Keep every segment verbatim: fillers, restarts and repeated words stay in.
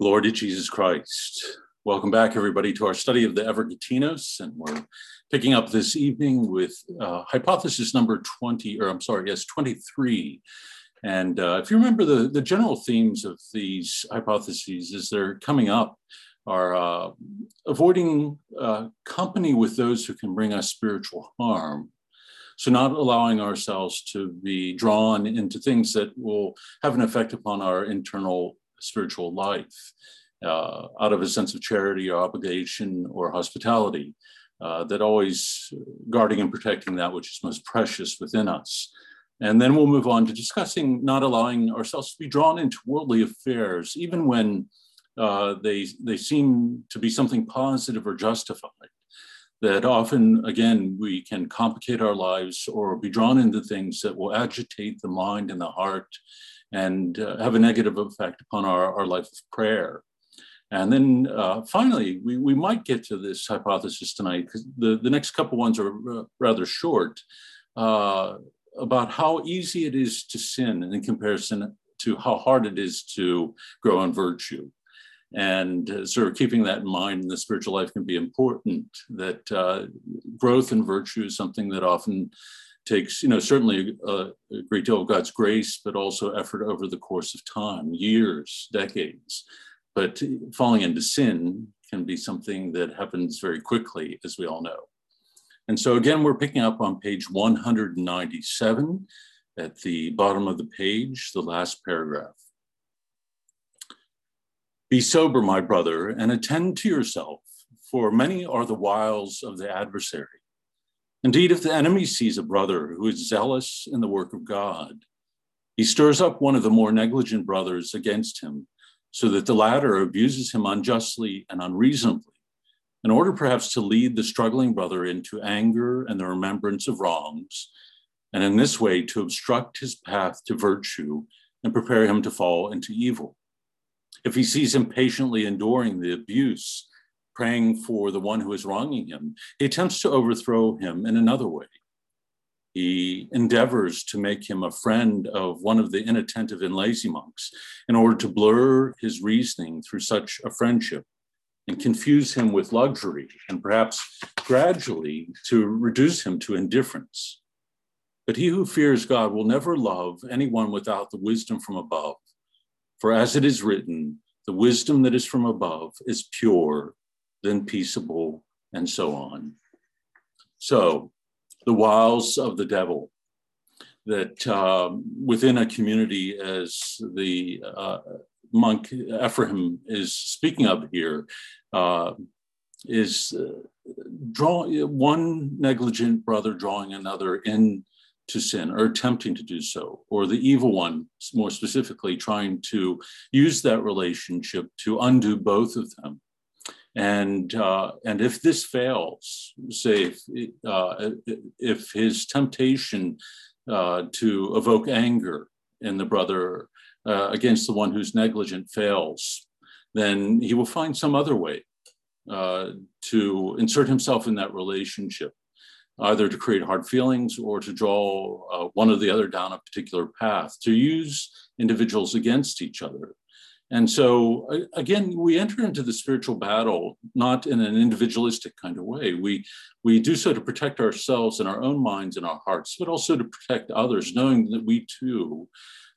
Lord of Jesus Christ. Welcome back, everybody, to our study of the Evergetinos, and we're picking up this evening with uh, hypothesis number twenty, or I'm sorry, yes, twenty-three. And uh, if you remember, the, the general themes of these hypotheses as they're coming up are uh, avoiding uh, company with those who can bring us spiritual harm. So not allowing ourselves to be drawn into things that will have an effect upon our internal spiritual life, uh, out of a sense of charity or obligation or hospitality, uh, that always guarding and protecting that which is most precious within us. And then we'll move on to discussing not allowing ourselves to be drawn into worldly affairs, even when uh, they, they seem to be something positive or justified, that often, again, we can complicate our lives or be drawn into things that will agitate the mind and the heart and uh, have a negative effect upon our, our life of prayer. And then uh, finally, we, we might get to this hypothesis tonight, because the, the next couple ones are r- rather short, uh, about how easy it is to sin in comparison to how hard it is to grow in virtue. And uh, sort of keeping that in mind in the spiritual life can be important, that uh, growth in virtue is something that often takes, you know, certainly a, a great deal of God's grace, but also effort over the course of time, years, decades. But falling into sin can be something that happens very quickly, as we all know. And so again, we're picking up on page one ninety-seven, at the bottom of the page, the last paragraph. Be sober, my brother, and attend to yourself, for many are the wiles of the adversary. Indeed, if the enemy sees a brother who is zealous in the work of God, he stirs up one of the more negligent brothers against him, so that the latter abuses him unjustly and unreasonably, in order perhaps to lead the struggling brother into anger and the remembrance of wrongs, and in this way to obstruct his path to virtue and prepare him to fall into evil. If he sees him patiently enduring the abuse, praying for the one who is wronging him, he attempts to overthrow him in another way. He endeavors to make him a friend of one of the inattentive and lazy monks in order to blur his reasoning through such a friendship and confuse him with luxury, and perhaps gradually to reduce him to indifference. But he who fears God will never love anyone without the wisdom from above. For as it is written, the wisdom that is from above is pure, then peaceable, and so on. So, the wiles of the devil, that um, within a community, as the uh, monk Ephraim is speaking of here, uh, is uh, draw, one negligent brother drawing another in to sin, or attempting to do so, or the evil one, more specifically, trying to use that relationship to undo both of them. And uh, and if this fails, say, if, uh, if his temptation uh, to evoke anger in the brother uh, against the one who's negligent fails, then he will find some other way uh, to insert himself in that relationship, either to create hard feelings or to draw uh, one or the other down a particular path, to use individuals against each other. And so, again, we enter into the spiritual battle not in an individualistic kind of way. We, we do so to protect ourselves and our own minds and our hearts, but also to protect others, knowing that we too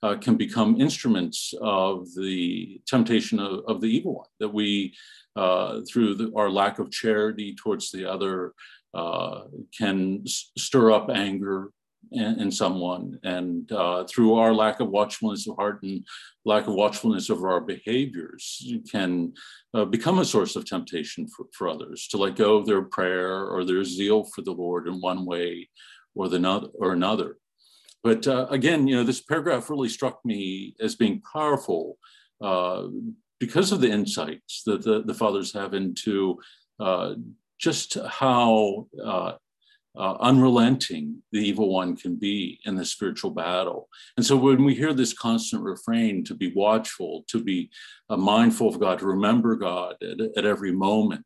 uh, can become instruments of the temptation of, of the evil one, that we, uh, through the, our lack of charity towards the other, Uh, can s- stir up anger in, in someone. And uh, through our lack of watchfulness of heart and lack of watchfulness over our behaviors, can uh, become a source of temptation for, for others to let go of their prayer or their zeal for the Lord in one way or, the no- or another. But uh, again, you know, this paragraph really struck me as being powerful uh, because of the insights that the, the fathers have into uh, just how uh, uh, unrelenting the evil one can be in the spiritual battle. And so when we hear this constant refrain to be watchful, to be uh, mindful of God, to remember God at, at every moment,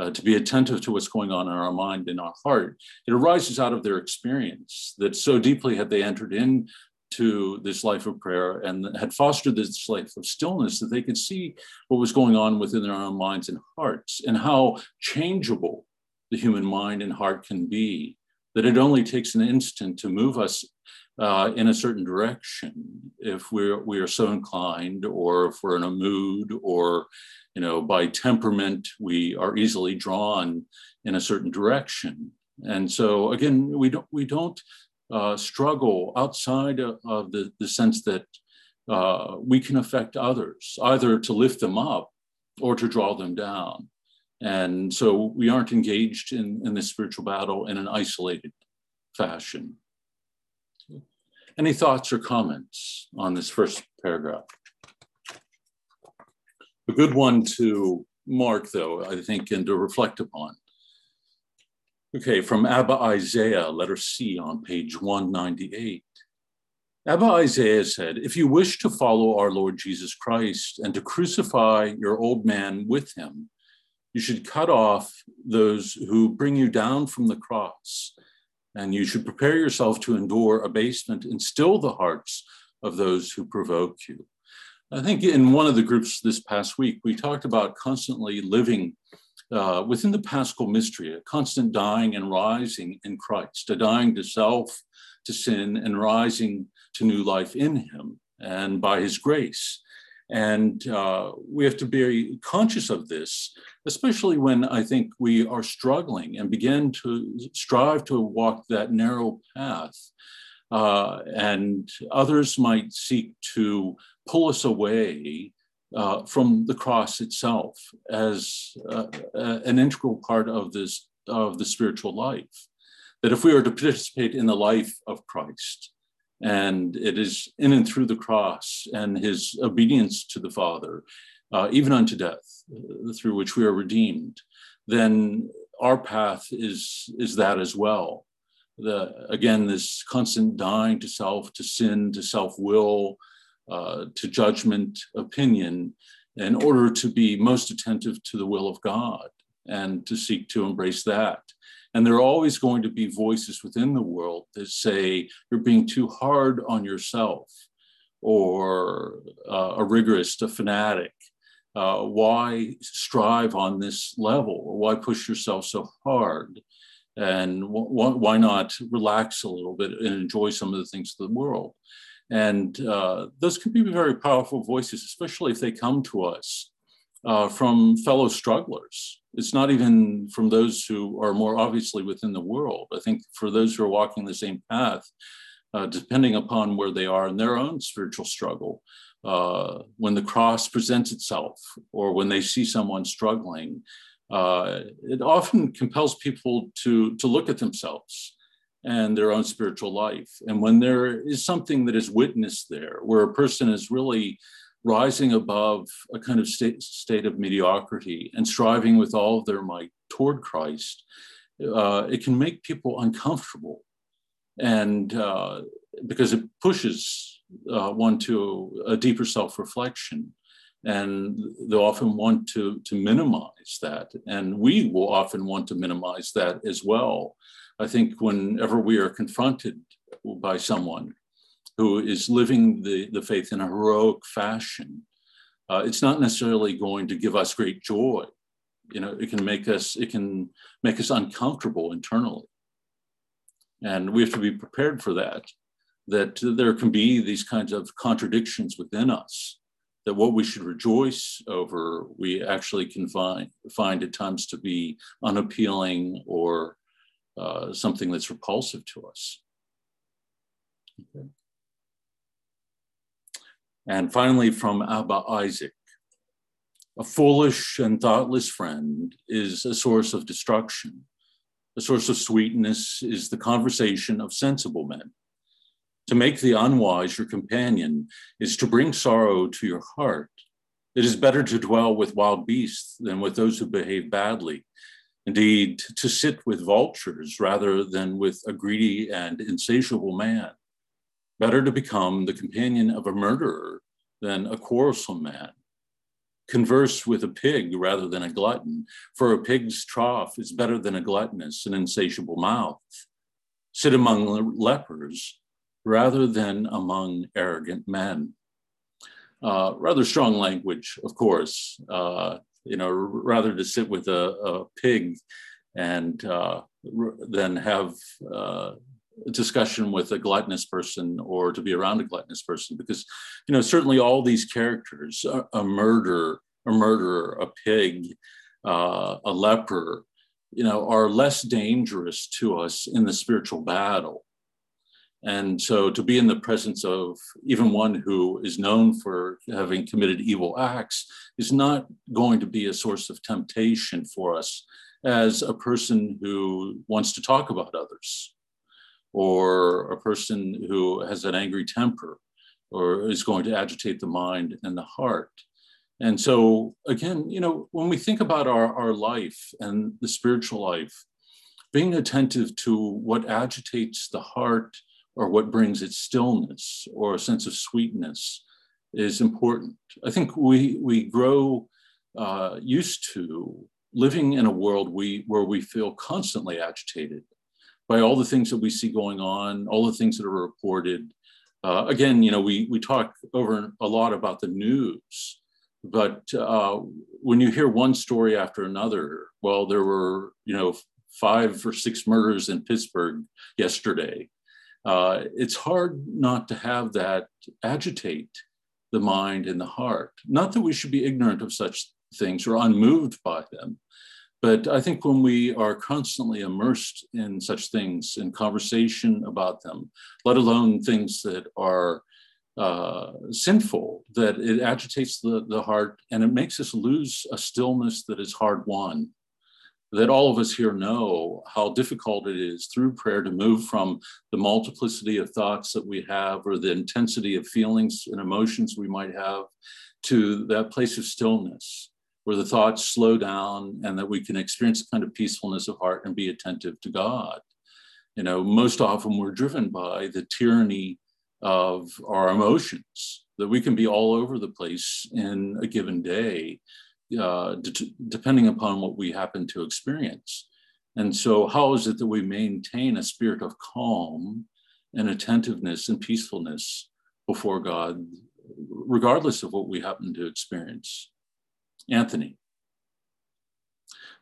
uh, to be attentive to what's going on in our mind and our heart, it arises out of their experience that so deeply had they entered in to this life of prayer and had fostered this life of stillness, that they could see what was going on within their own minds and hearts, and how changeable the human mind and heart can be, that it only takes an instant to move us uh, in a certain direction if we're, we are so inclined, or if we're in a mood, or, you know, by temperament, we are easily drawn in a certain direction. And so again, we don't, we don't uh, struggle outside of, of the, the sense that uh, we can affect others, either to lift them up or to draw them down. And so we aren't engaged in, in this spiritual battle in an isolated fashion. Any thoughts or comments on this first paragraph? A good one to mark, though, I think, and to reflect upon. Okay, from Abba Isaiah, letter C on page one ninety-eight. Abba Isaiah said, "If you wish to follow our Lord Jesus Christ and to crucify your old man with him, you should cut off those who bring you down from the cross, and you should prepare yourself to endure abasement and still the hearts of those who provoke you." I think in one of the groups this past week, we talked about constantly living uh, within the Paschal mystery, a constant dying and rising in Christ, a dying to self, to sin, and rising to new life in him and by his grace. And uh, we have to be conscious of this, especially when I think we are struggling and begin to strive to walk that narrow path. Uh, and others might seek to pull us away uh, from the cross itself as uh, an integral part of this, of the spiritual life. That if we are to participate in the life of Christ, and it is in and through the cross and his obedience to the Father, uh, even unto death, uh, through which we are redeemed, then our path is, is that as well. The, again, this constant dying to self, to sin, to self-will, uh, to judgment, opinion, in order to be most attentive to the will of God and to seek to embrace that. And there are always going to be voices within the world that say, you're being too hard on yourself, or uh, a rigorist, a fanatic. Uh, why strive on this level? Or why push yourself so hard? And wh why not relax a little bit and enjoy some of the things of the world? And uh, those can be very powerful voices, especially if they come to us Uh, from fellow strugglers. It's not even from those who are more obviously within the world. I think for those who are walking the same path, uh, depending upon where they are in their own spiritual struggle, uh, when the cross presents itself or when they see someone struggling, uh, it often compels people to, to look at themselves and their own spiritual life. And when there is something that is witnessed there, where a person is really rising above a kind of state, state of mediocrity and striving with all of their might toward Christ, uh, it can make people uncomfortable, and uh, because it pushes uh, one to a deeper self-reflection, and they often want to, to minimize that, and we will often want to minimize that as well. I think whenever we are confronted by someone who is living the, the faith in a heroic fashion, uh, it's not necessarily going to give us great joy. You know, it can make us, it can make us uncomfortable internally. And we have to be prepared for that, that there can be these kinds of contradictions within us, that what we should rejoice over, we actually can find, find at times to be unappealing, or uh, something that's repulsive to us. Okay. And finally, from Abba Isaac, a foolish and thoughtless friend is a source of destruction. A source of sweetness is the conversation of sensible men. To make the unwise your companion is to bring sorrow to your heart. It is better to dwell with wild beasts than with those who behave badly. Indeed, to sit with vultures rather than with a greedy and insatiable man. Better to become the companion of a murderer than a quarrelsome man. Converse with a pig rather than a glutton, for a pig's trough is better than a gluttonous and insatiable mouth. Sit among lepers rather than among arrogant men. Uh, rather strong language, of course, uh, you know, rather to sit with a, a pig and uh, than have uh, a discussion with a gluttonous person or to be around a gluttonous person, because, you know, certainly all these characters, a, a murderer, a murderer, a pig, uh, a leper, you know, are less dangerous to us in the spiritual battle. And so to be in the presence of even one who is known for having committed evil acts is not going to be a source of temptation for us as a person who wants to talk about others, or a person who has an angry temper or is going to agitate the mind and the heart. And so again, you know, when we think about our, our life and the spiritual life, being attentive to what agitates the heart or what brings its stillness or a sense of sweetness is important. I think we, we grow uh, used to living in a world we, where we feel constantly agitated by all the things that we see going on, all the things that are reported. Uh, again, you know, we, we talk over a lot about the news, but uh, when you hear one story after another, well, there were, you know, five or six murders in Pittsburgh yesterday. Uh, it's hard not to have that agitate the mind and the heart. Not that we should be ignorant of such things or unmoved by them, but I think when we are constantly immersed in such things, in conversation about them, let alone things that are uh, sinful, that it agitates the, the heart and it makes us lose a stillness that is hard won. That all of us here know how difficult it is through prayer to move from the multiplicity of thoughts that we have or the intensity of feelings and emotions we might have to that place of stillness where the thoughts slow down and that we can experience a kind of peacefulness of heart and be attentive to God. You know, most often we're driven by the tyranny of our emotions, that we can be all over the place in a given day, Uh, de- depending upon what we happen to experience. And so how is it that we maintain a spirit of calm and attentiveness and peacefulness before God, regardless of what we happen to experience? Anthony.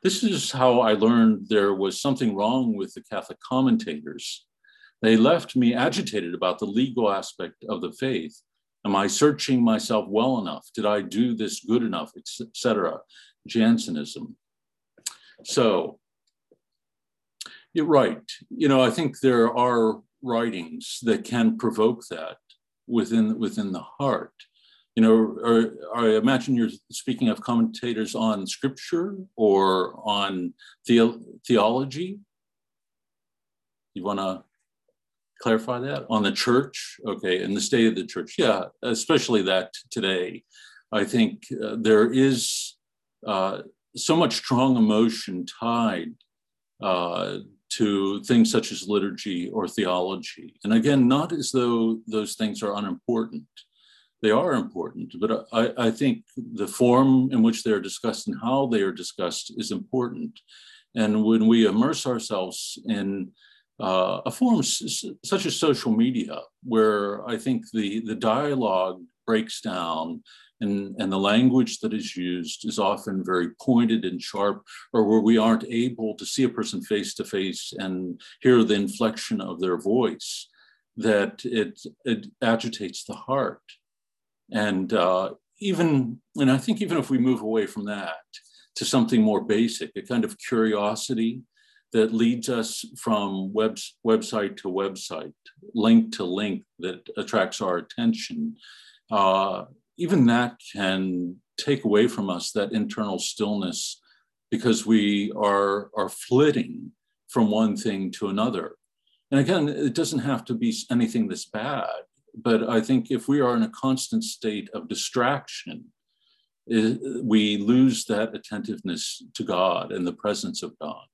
This is how I learned there was something wrong with the Catholic commentators. They left me agitated about the legal aspect of the faith. Am I searching myself well enough? Did I do this good enough, et cetera? Jansenism. So, you're right. You know, I think there are writings that can provoke that within, within the heart. You know, or, or I imagine you're speaking of commentators on scripture or on the, theology. You want to clarify that? On the church, okay, and the state of the church. Yeah, especially that today. I think uh, there is uh, so much strong emotion tied uh, to things such as liturgy or theology. And again, not as though those things are unimportant. They are important, but I, I think the form in which they're discussed and how they are discussed is important. And when we immerse ourselves in Uh, a form such as social media, where I think the, the dialogue breaks down and, and the language that is used is often very pointed and sharp, or where we aren't able to see a person face to face and hear the inflection of their voice, that it, it agitates the heart. And uh, even, and I think even if we move away from that to something more basic, a kind of curiosity that leads us from web, website to website, link to link that attracts our attention, uh, even that can take away from us that internal stillness because we are, are flitting from one thing to another. And again, it doesn't have to be anything that's bad, but I think if we are in a constant state of distraction, it, we lose that attentiveness to God and the presence of God.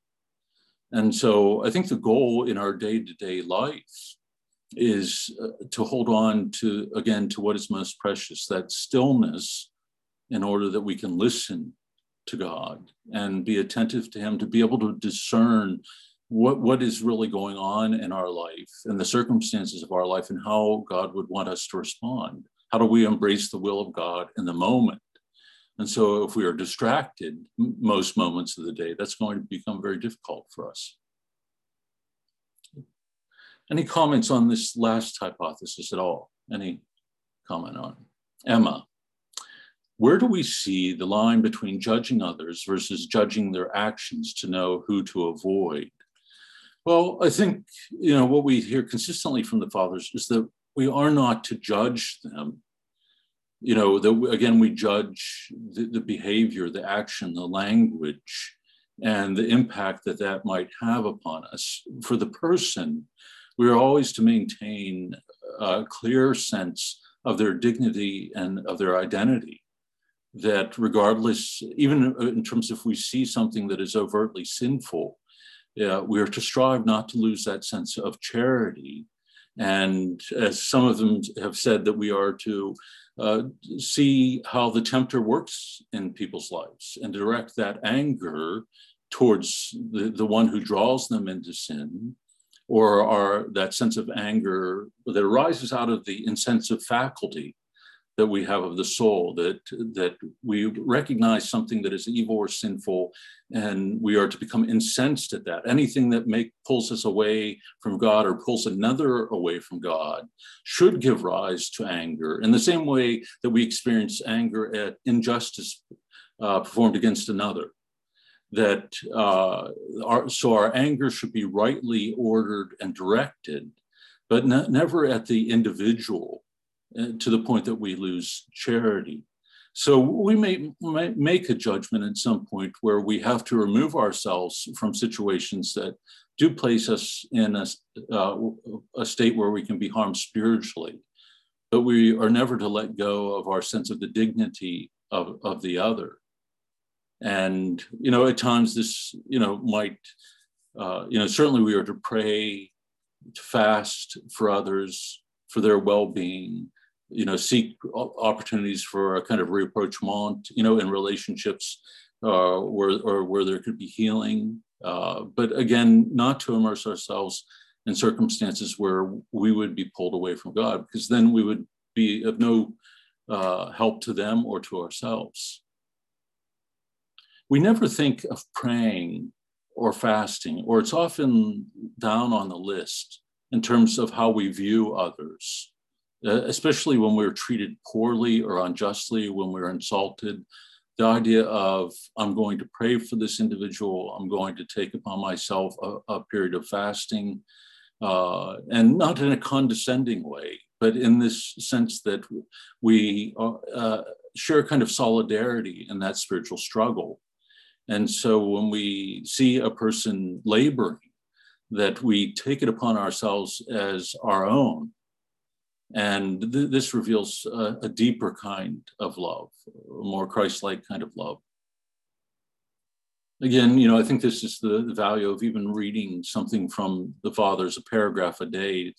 And so I think the goal in our day-to-day life is to hold on to, again, to what is most precious, that stillness, in order that we can listen to God and be attentive to him, to be able to discern what what is really going on in our life and the circumstances of our life and how God would want us to respond. How do we embrace the will of God in the moment? And so if we are distracted most moments of the day, that's going to become very difficult for us. Any comments on this last hypothesis at all? Any comment on it? Emma, where do we see the line between judging others versus judging their actions to know who to avoid? Well, I think, you know, what we hear consistently from the fathers is that we are not to judge them. You know, the, again, we judge the, the behavior, the action, the language, and the impact that that might have upon us. For the person, we are always to maintain a clear sense of their dignity and of their identity, that regardless, even in terms of if we see something that is overtly sinful, uh, we are to strive not to lose that sense of charity. And as some of them have said, that we are to uh, see how the tempter works in people's lives and direct that anger towards the, the one who draws them into sin, or our, that sense of anger that arises out of the insensitive faculty that we have of the soul, that, that we recognize something that is evil or sinful, and we are to become incensed at that. Anything that make, pulls us away from God or pulls another away from God should give rise to anger, in the same way that we experience anger at injustice uh, performed against another. That uh, our, so our anger should be rightly ordered and directed, but not, never at the individual, uh, to the point that we lose charity. So we may, may make a judgment at some point where we have to remove ourselves from situations that do place us in a, uh, a state where we can be harmed spiritually, but we are never to let go of our sense of the dignity of, of the other. And, you know, at times this, you know, might, uh, you know, certainly we are to pray, to fast for others, for their well-being, you know, seek opportunities for a kind of rapprochement, you know, in relationships uh, where, or where there could be healing. Uh, but again, not to immerse ourselves in circumstances where we would be pulled away from God, because then we would be of no uh, help to them or to ourselves. We never think of praying or fasting, or it's often down on the list in terms of how we view others, especially when we're treated poorly or unjustly, when we're insulted. The idea of, I'm going to pray for this individual, I'm going to take upon myself a, a period of fasting, uh, and not in a condescending way, but in this sense that we uh, share a kind of solidarity in that spiritual struggle. And so when we see a person laboring, that we take it upon ourselves as our own. And th this reveals a, a deeper kind of love, a more Christ-like kind of love. Again, you know, I think this is the, the value of even reading something from the Fathers, a paragraph a day,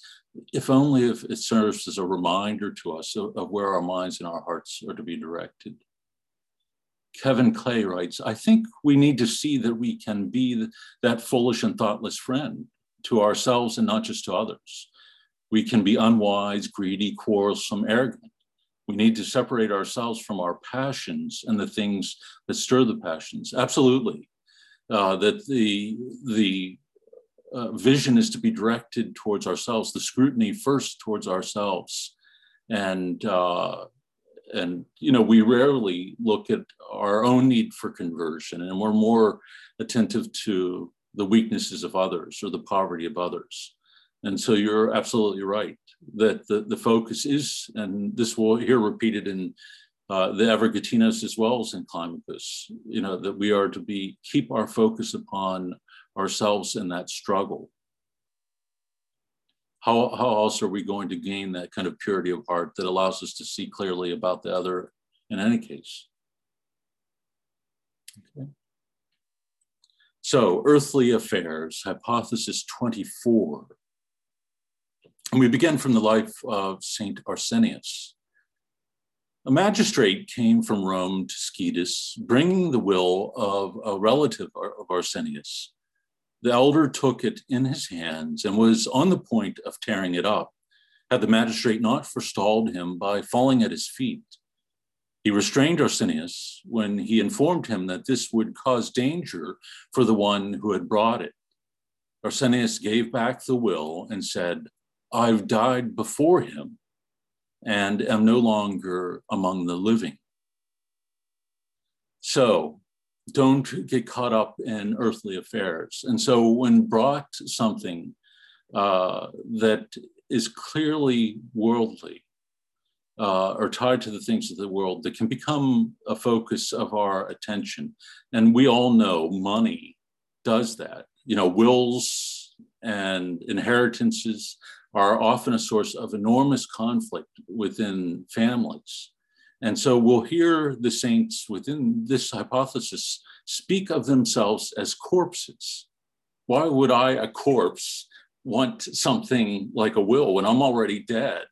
if only if it serves as a reminder to us of, of where our minds and our hearts are to be directed. Kevin Clay writes, I think we need to see that we can be th that foolish and thoughtless friend to ourselves and not just to others. We can be unwise, greedy, quarrelsome, arrogant. We need to separate ourselves from our passions and the things that stir the passions. Absolutely. Uh, that the, the uh, vision is to be directed towards ourselves, the scrutiny first towards ourselves. And uh, And, you know, we rarely look at our own need for conversion, and we're more attentive to the weaknesses of others or the poverty of others. And so you're absolutely right that the, the focus is, and this will hear repeated in uh, the Evergetinos as well as in Climacus, you know, that we are to be, keep our focus upon ourselves in that struggle. How, how else are we going to gain that kind of purity of heart that allows us to see clearly about the other in any case? Okay. So, earthly affairs, hypothesis twenty-four. And we begin from the life of Saint Arsenius. A magistrate came from Rome to Scetus, bringing the will of a relative of Arsenius. The elder took it in his hands and was on the point of tearing it up, had the magistrate not forestalled him by falling at his feet. He restrained Arsenius when he informed him that this would cause danger for the one who had brought it. Arsenius gave back the will and said, "I've died before him and am no longer among the living." So don't get caught up in earthly affairs. And so when brought something uh, that is clearly worldly, Uh, or tied to the things of the world, that can become a focus of our attention. And we all know money does that. You know, wills and inheritances are often a source of enormous conflict within families. And so we'll hear the saints within this hypothesis speak of themselves as corpses. Why would I, a corpse, want something like a will when I'm already dead?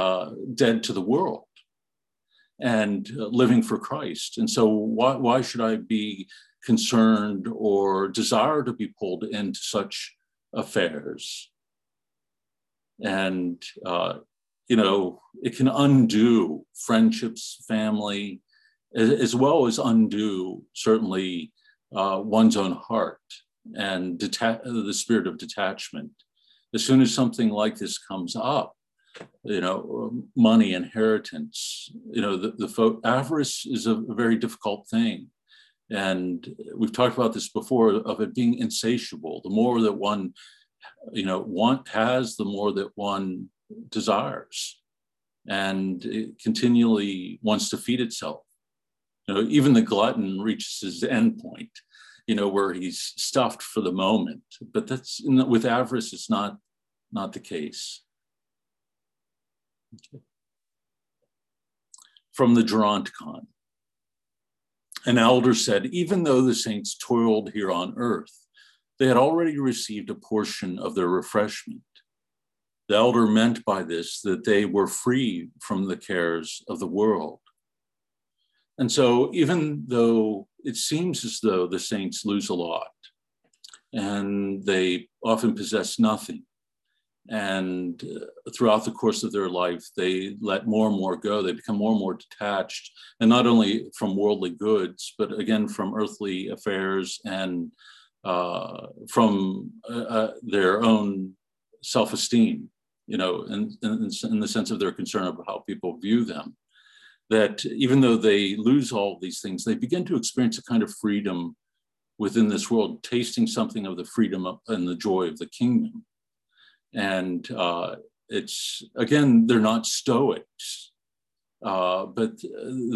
Uh, dead to the world and uh, living for Christ. And so why, why should I be concerned or desire to be pulled into such affairs? And, uh, you know, it can undo friendships, family, as, as well as undo certainly uh, one's own heart and the spirit of detachment. As soon as something like this comes up, you know, money, inheritance, you know, the, the fo- avarice is a very difficult thing. And we've talked about this before, of it being insatiable. The more that one, you know, want has, the more that one desires. And it continually wants to feed itself. You know, even the glutton reaches his end point, you know, where he's stuffed for the moment. But that's, with avarice, it's not, not the case. From the Geronticon. An elder said, even though the saints toiled here on earth, they had already received a portion of their refreshment. The elder meant by this that they were free from the cares of the world. And so even though it seems as though the saints lose a lot and they often possess nothing, and throughout the course of their life, they let more and more go. They become more and more detached, and not only from worldly goods, but again, from earthly affairs and uh, from uh, their own self-esteem, you know, in, in, in the sense of their concern about how people view them. That even though they lose all these things, they begin to experience a kind of freedom within this world, tasting something of the freedom and the joy of the kingdom. And uh, it's, again, they're not Stoics, uh, but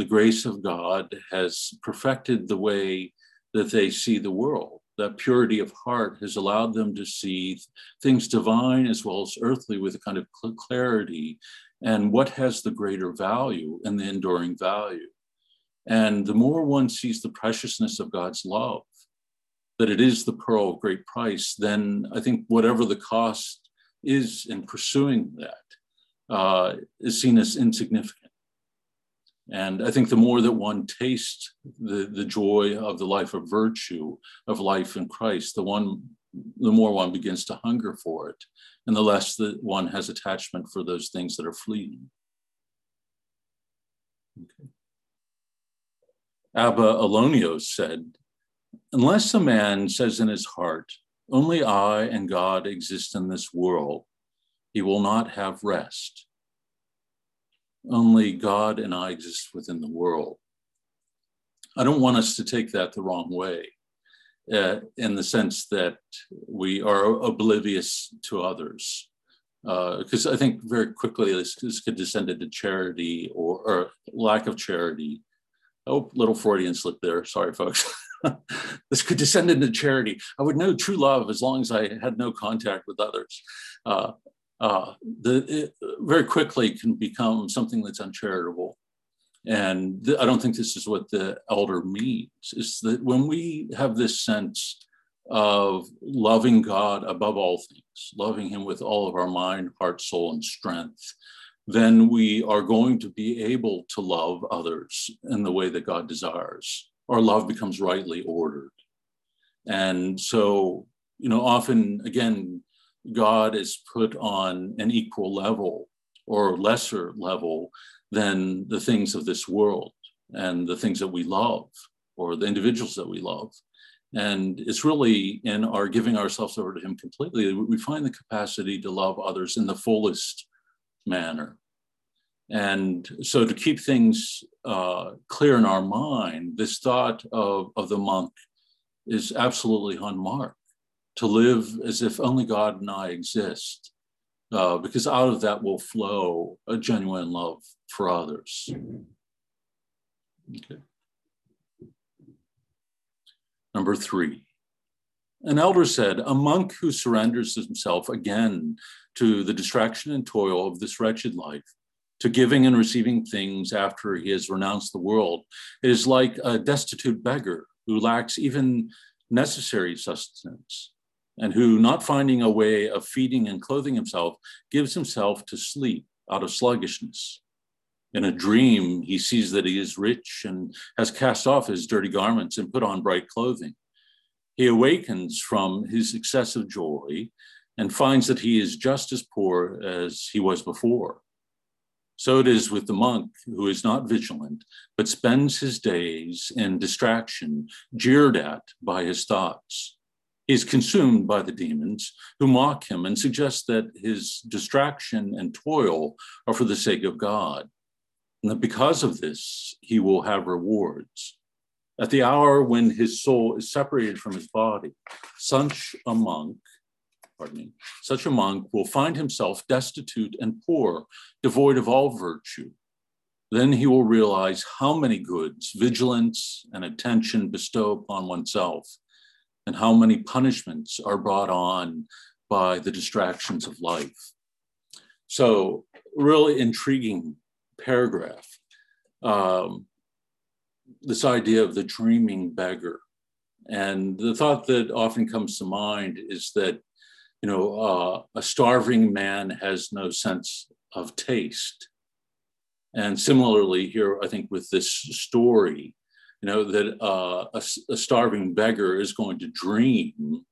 the grace of God has perfected the way that they see the world. That purity of heart has allowed them to see things divine as well as earthly with a kind of clarity, and what has the greater value and the enduring value. And the more one sees the preciousness of God's love, that it is the pearl of great price, then I think whatever the cost is in pursuing that uh, is seen as insignificant. And I think the more that one tastes the, the joy of the life of virtue, of life in Christ, the one, the more one begins to hunger for it, and the less that one has attachment for those things that are fleeting. Okay. Abba Alonio said, unless a man says in his heart, only I and God exist in this world, he will not have rest. Only God and I exist within the world. I don't want us to take that the wrong way, uh, in the sense that we are oblivious to others. Because uh, I think very quickly this, this could descend into charity or, or lack of charity. Oh, little Freudian slip there. Sorry, folks. This could descend into charity. I would know true love as long as I had no contact with others. Uh, uh, the, it very quickly can become something that's uncharitable. And th- I don't think this is what the elder means, is that when we have this sense of loving God above all things, loving him with all of our mind, heart, soul, and strength, then we are going to be able to love others in the way that God desires. Our love becomes rightly ordered. And so, you know, often, again, God is put on an equal level or lesser level than the things of this world and the things that we love or the individuals that we love. And it's really in our giving ourselves over to him completely, we find the capacity to love others in the fullest manner. And so to keep things uh, clear in our mind, this thought of, of the monk is absolutely on mark, to live as if only God and I exist, uh, because out of that will flow a genuine love for others. Okay. Number three, an elder said, a monk who surrenders himself again to the distraction and toil of this wretched life, to giving and receiving things after he has renounced the world, is like a destitute beggar who lacks even necessary sustenance, and who, not finding a way of feeding and clothing himself, gives himself to sleep out of sluggishness. In a dream, he sees that he is rich and has cast off his dirty garments and put on bright clothing. He awakens from his excessive joy and finds that he is just as poor as he was before. So it is with the monk who is not vigilant, but spends his days in distraction, jeered at by his thoughts. He is consumed by the demons who mock him and suggest that his distraction and toil are for the sake of God, and that because of this, he will have rewards. At the hour when his soul is separated from his body, such a monk, pardon me, such a monk will find himself destitute and poor, devoid of all virtue. Then he will realize how many goods vigilance and attention bestow upon oneself, and how many punishments are brought on by the distractions of life. So, really intriguing paragraph, um, this idea of the dreaming beggar. And the thought that often comes to mind is that, you know, uh, a starving man has no sense of taste. And similarly here, I think with this story, you know, that uh, a, a starving beggar is going to dream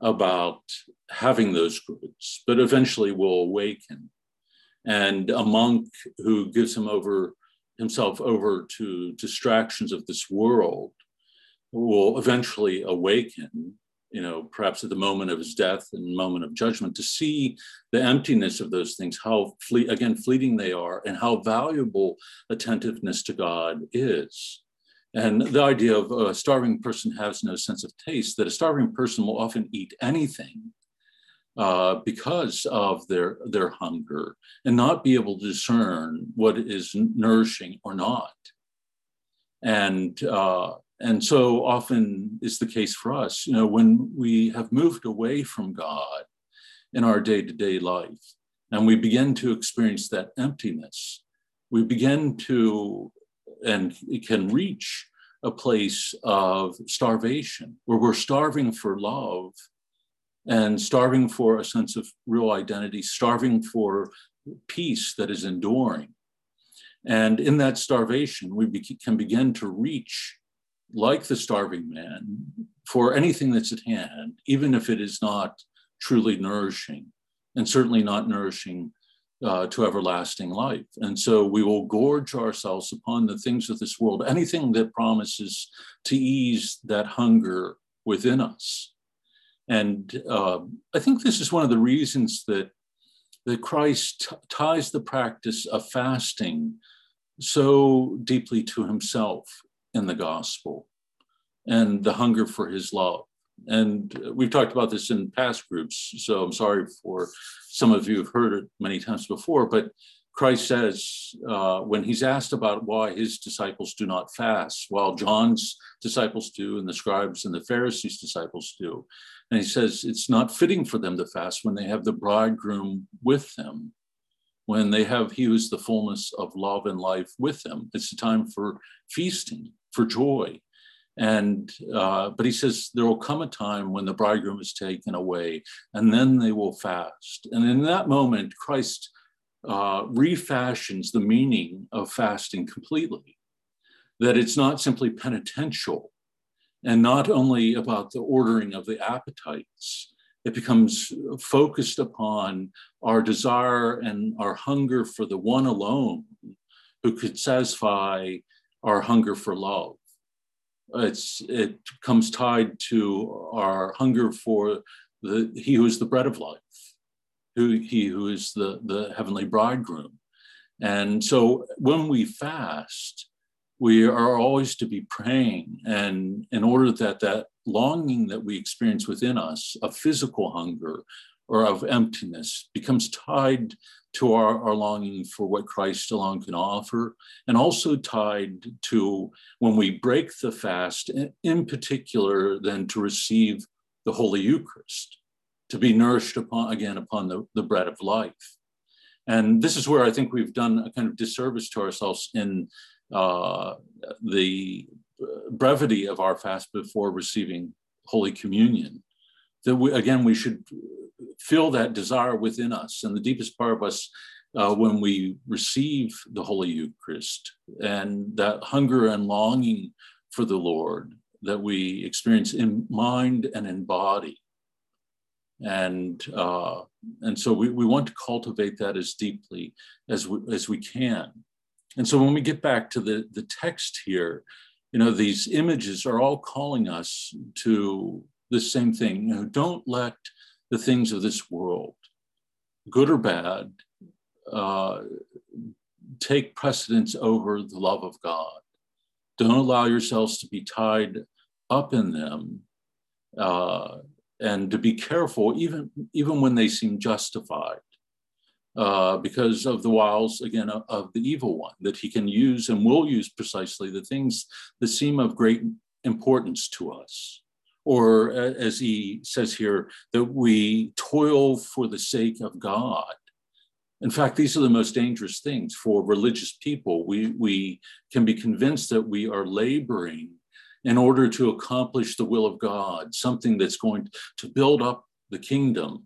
about having those goods, but eventually will awaken. And a monk who gives him over, himself over to distractions of this world will eventually awaken, you know, perhaps at the moment of his death and moment of judgment, to see the emptiness of those things, how, fle- again, fleeting they are, and how valuable attentiveness to God is. And the idea of a starving person has no sense of taste, that a starving person will often eat anything Uh, because of their, their hunger, and not be able to discern what is nourishing or not. And, uh, and so often is the case for us, you know, when we have moved away from God in our day-to-day life, and we begin to experience that emptiness, we begin to, and it can reach a place of starvation, where we're starving for love, and starving for a sense of real identity, starving for peace that is enduring. And in that starvation, we be- can begin to reach, like the starving man, for anything that's at hand, even if it is not truly nourishing, and certainly not nourishing uh, to everlasting life. And so we will gorge ourselves upon the things of this world, anything that promises to ease that hunger within us. And uh, I think this is one of the reasons that, that Christ t- ties the practice of fasting so deeply to himself in the gospel and the hunger for his love. And we've talked about this in past groups, so I'm sorry for some of you who've heard it many times before, but Christ says, uh, when he's asked about why his disciples do not fast, while John's disciples do, and the scribes and the Pharisees' disciples do, and he says, it's not fitting for them to fast when they have the bridegroom with them, when they have he who's the fullness of love and life with them. It's a time for feasting, for joy. And, uh, but he says, there will come a time when the bridegroom is taken away, and then they will fast. And in that moment, Christ Uh, refashions the meaning of fasting completely, that it's not simply penitential, and not only about the ordering of the appetites. It becomes focused upon our desire and our hunger for the one alone who could satisfy our hunger for love. It's, it comes tied to our hunger for the he who is the bread of life, who he who is the, the heavenly bridegroom. And so when we fast, we are always to be praying, and in order that that longing that we experience within us of physical hunger or of emptiness becomes tied to our, our longing for what Christ alone can offer, and also tied to when we break the fast, in particular then to receive the Holy Eucharist, to be nourished upon again upon the, the bread of life. And this is where I think we've done a kind of disservice to ourselves in Uh, the brevity of our fast before receiving Holy Communion, that we, again, we should feel that desire within us and the deepest part of us uh, when we receive the Holy Eucharist, and that hunger and longing for the Lord that we experience in mind and in body. And uh, and so we, we want to cultivate that as deeply as we, as we can. And so when we get back to the, the text here, you know, these images are all calling us to the same thing. You know, don't let the things of this world, good or bad, uh, take precedence over the love of God. Don't allow yourselves to be tied up in them, uh, and to be careful even, even when they seem justified. Uh, because of the wiles, again, of, of the evil one, that he can use and will use precisely the things that seem of great importance to us. Or as he says here, that we toil for the sake of God. In fact, these are the most dangerous things for religious people. We, we can be convinced that we are laboring in order to accomplish the will of God, something that's going to build up the kingdom.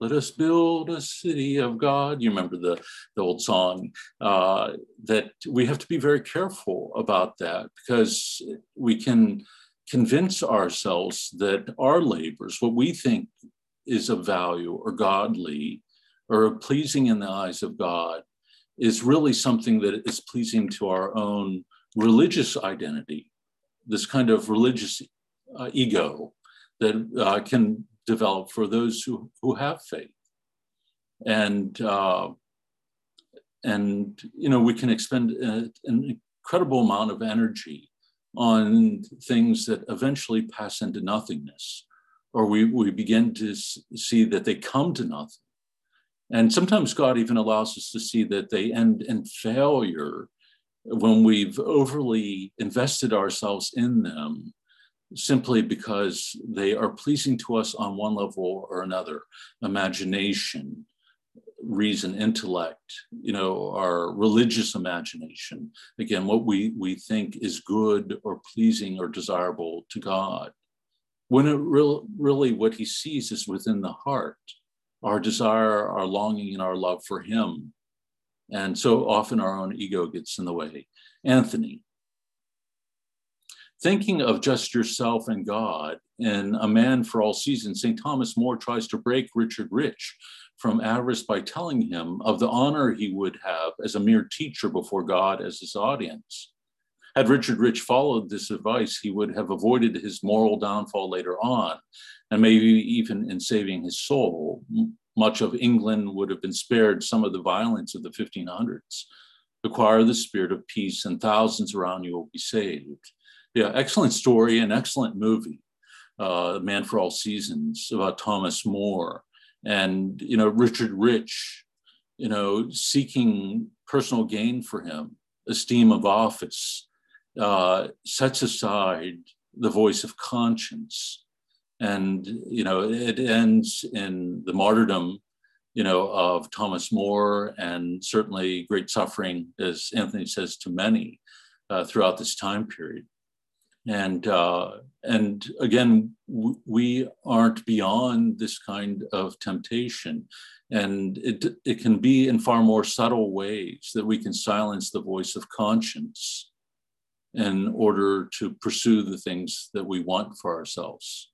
Let us build a city of God. You remember the, the old song, uh, that we have to be very careful about that, because we can convince ourselves that our labors, what we think is of value or godly or pleasing in the eyes of God, is really something that is pleasing to our own religious identity, this kind of religious uh, ego that uh, can develop for those who, who have faith. And, uh, and, you know, we can expend a, an incredible amount of energy on things that eventually pass into nothingness, or we, we begin to see that they come to nothing. And sometimes God even allows us to see that they end in failure when we've overly invested ourselves in them, simply because they are pleasing to us on one level or another. Imagination, reason, intellect, you know, our religious imagination. Again, what we, we think is good or pleasing or desirable to God. When it re- really what he sees is within the heart, our desire, our longing, and our love for him. And so often our own ego gets in the way. Anthony. Thinking of just yourself and God in A Man for All Seasons, Saint Thomas More tries to break Richard Rich from avarice by telling him of the honor he would have as a mere teacher before God as his audience. Had Richard Rich followed this advice, he would have avoided his moral downfall later on, and maybe even in saving his soul, much of England would have been spared some of the violence of the fifteen hundreds. Acquire the spirit of peace, and thousands around you will be saved. Yeah, excellent story and excellent movie, uh, Man for All Seasons, about Thomas More. And, you know, Richard Rich, you know, seeking personal gain for him, esteem of office, uh, sets aside the voice of conscience. And, you know, it ends in the martyrdom, you know, of Thomas More, and certainly great suffering, as Anthony says, to many uh, throughout this time period. And uh, and again, w- we aren't beyond this kind of temptation, and it it can be in far more subtle ways that we can silence the voice of conscience, in order to pursue the things that we want for ourselves.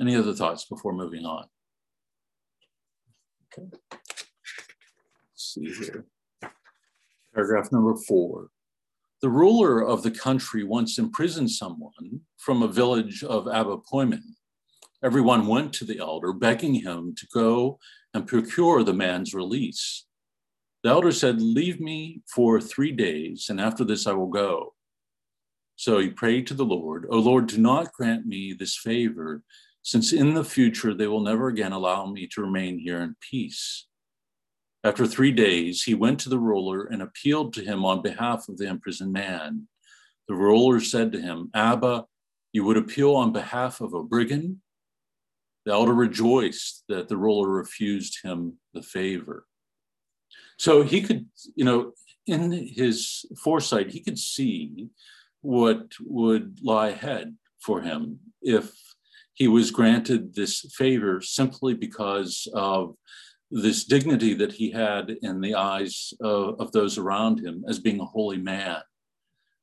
Any other thoughts before moving on? Okay. Let's see here. Paragraph number four. The ruler of the country once imprisoned someone from a village of Abba Poemen. Everyone went to the elder, begging him to go and procure the man's release. The elder said, "Leave me for three days, and after this I will go." So he prayed to the Lord, "O Lord, do not grant me this favor, since in the future they will never again allow me to remain here in peace." After three days, he went to the ruler and appealed to him on behalf of the imprisoned man. The ruler said to him, "Abba, you would appeal on behalf of a brigand?" The elder rejoiced that the ruler refused him the favor. So he could, you know, in his foresight, he could see what would lie ahead for him if he was granted this favor simply because of this dignity that he had in the eyes of, of those around him as being a holy man.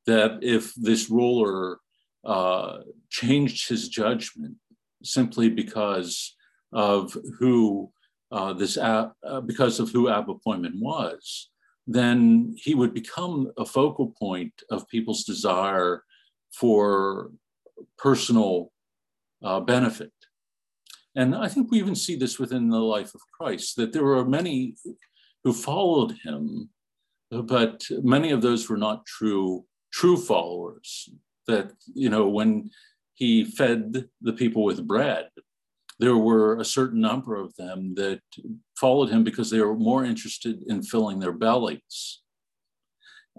That if this ruler uh, changed his judgment simply because of who uh, this uh, because of who Abba Poemen was, then he would become a focal point of people's desire for personal uh, benefit. And I think we even see this within the life of Christ, that there were many who followed him, but many of those were not true, true followers. That, you know, when he fed the people with bread, there were a certain number of them that followed him because they were more interested in filling their bellies,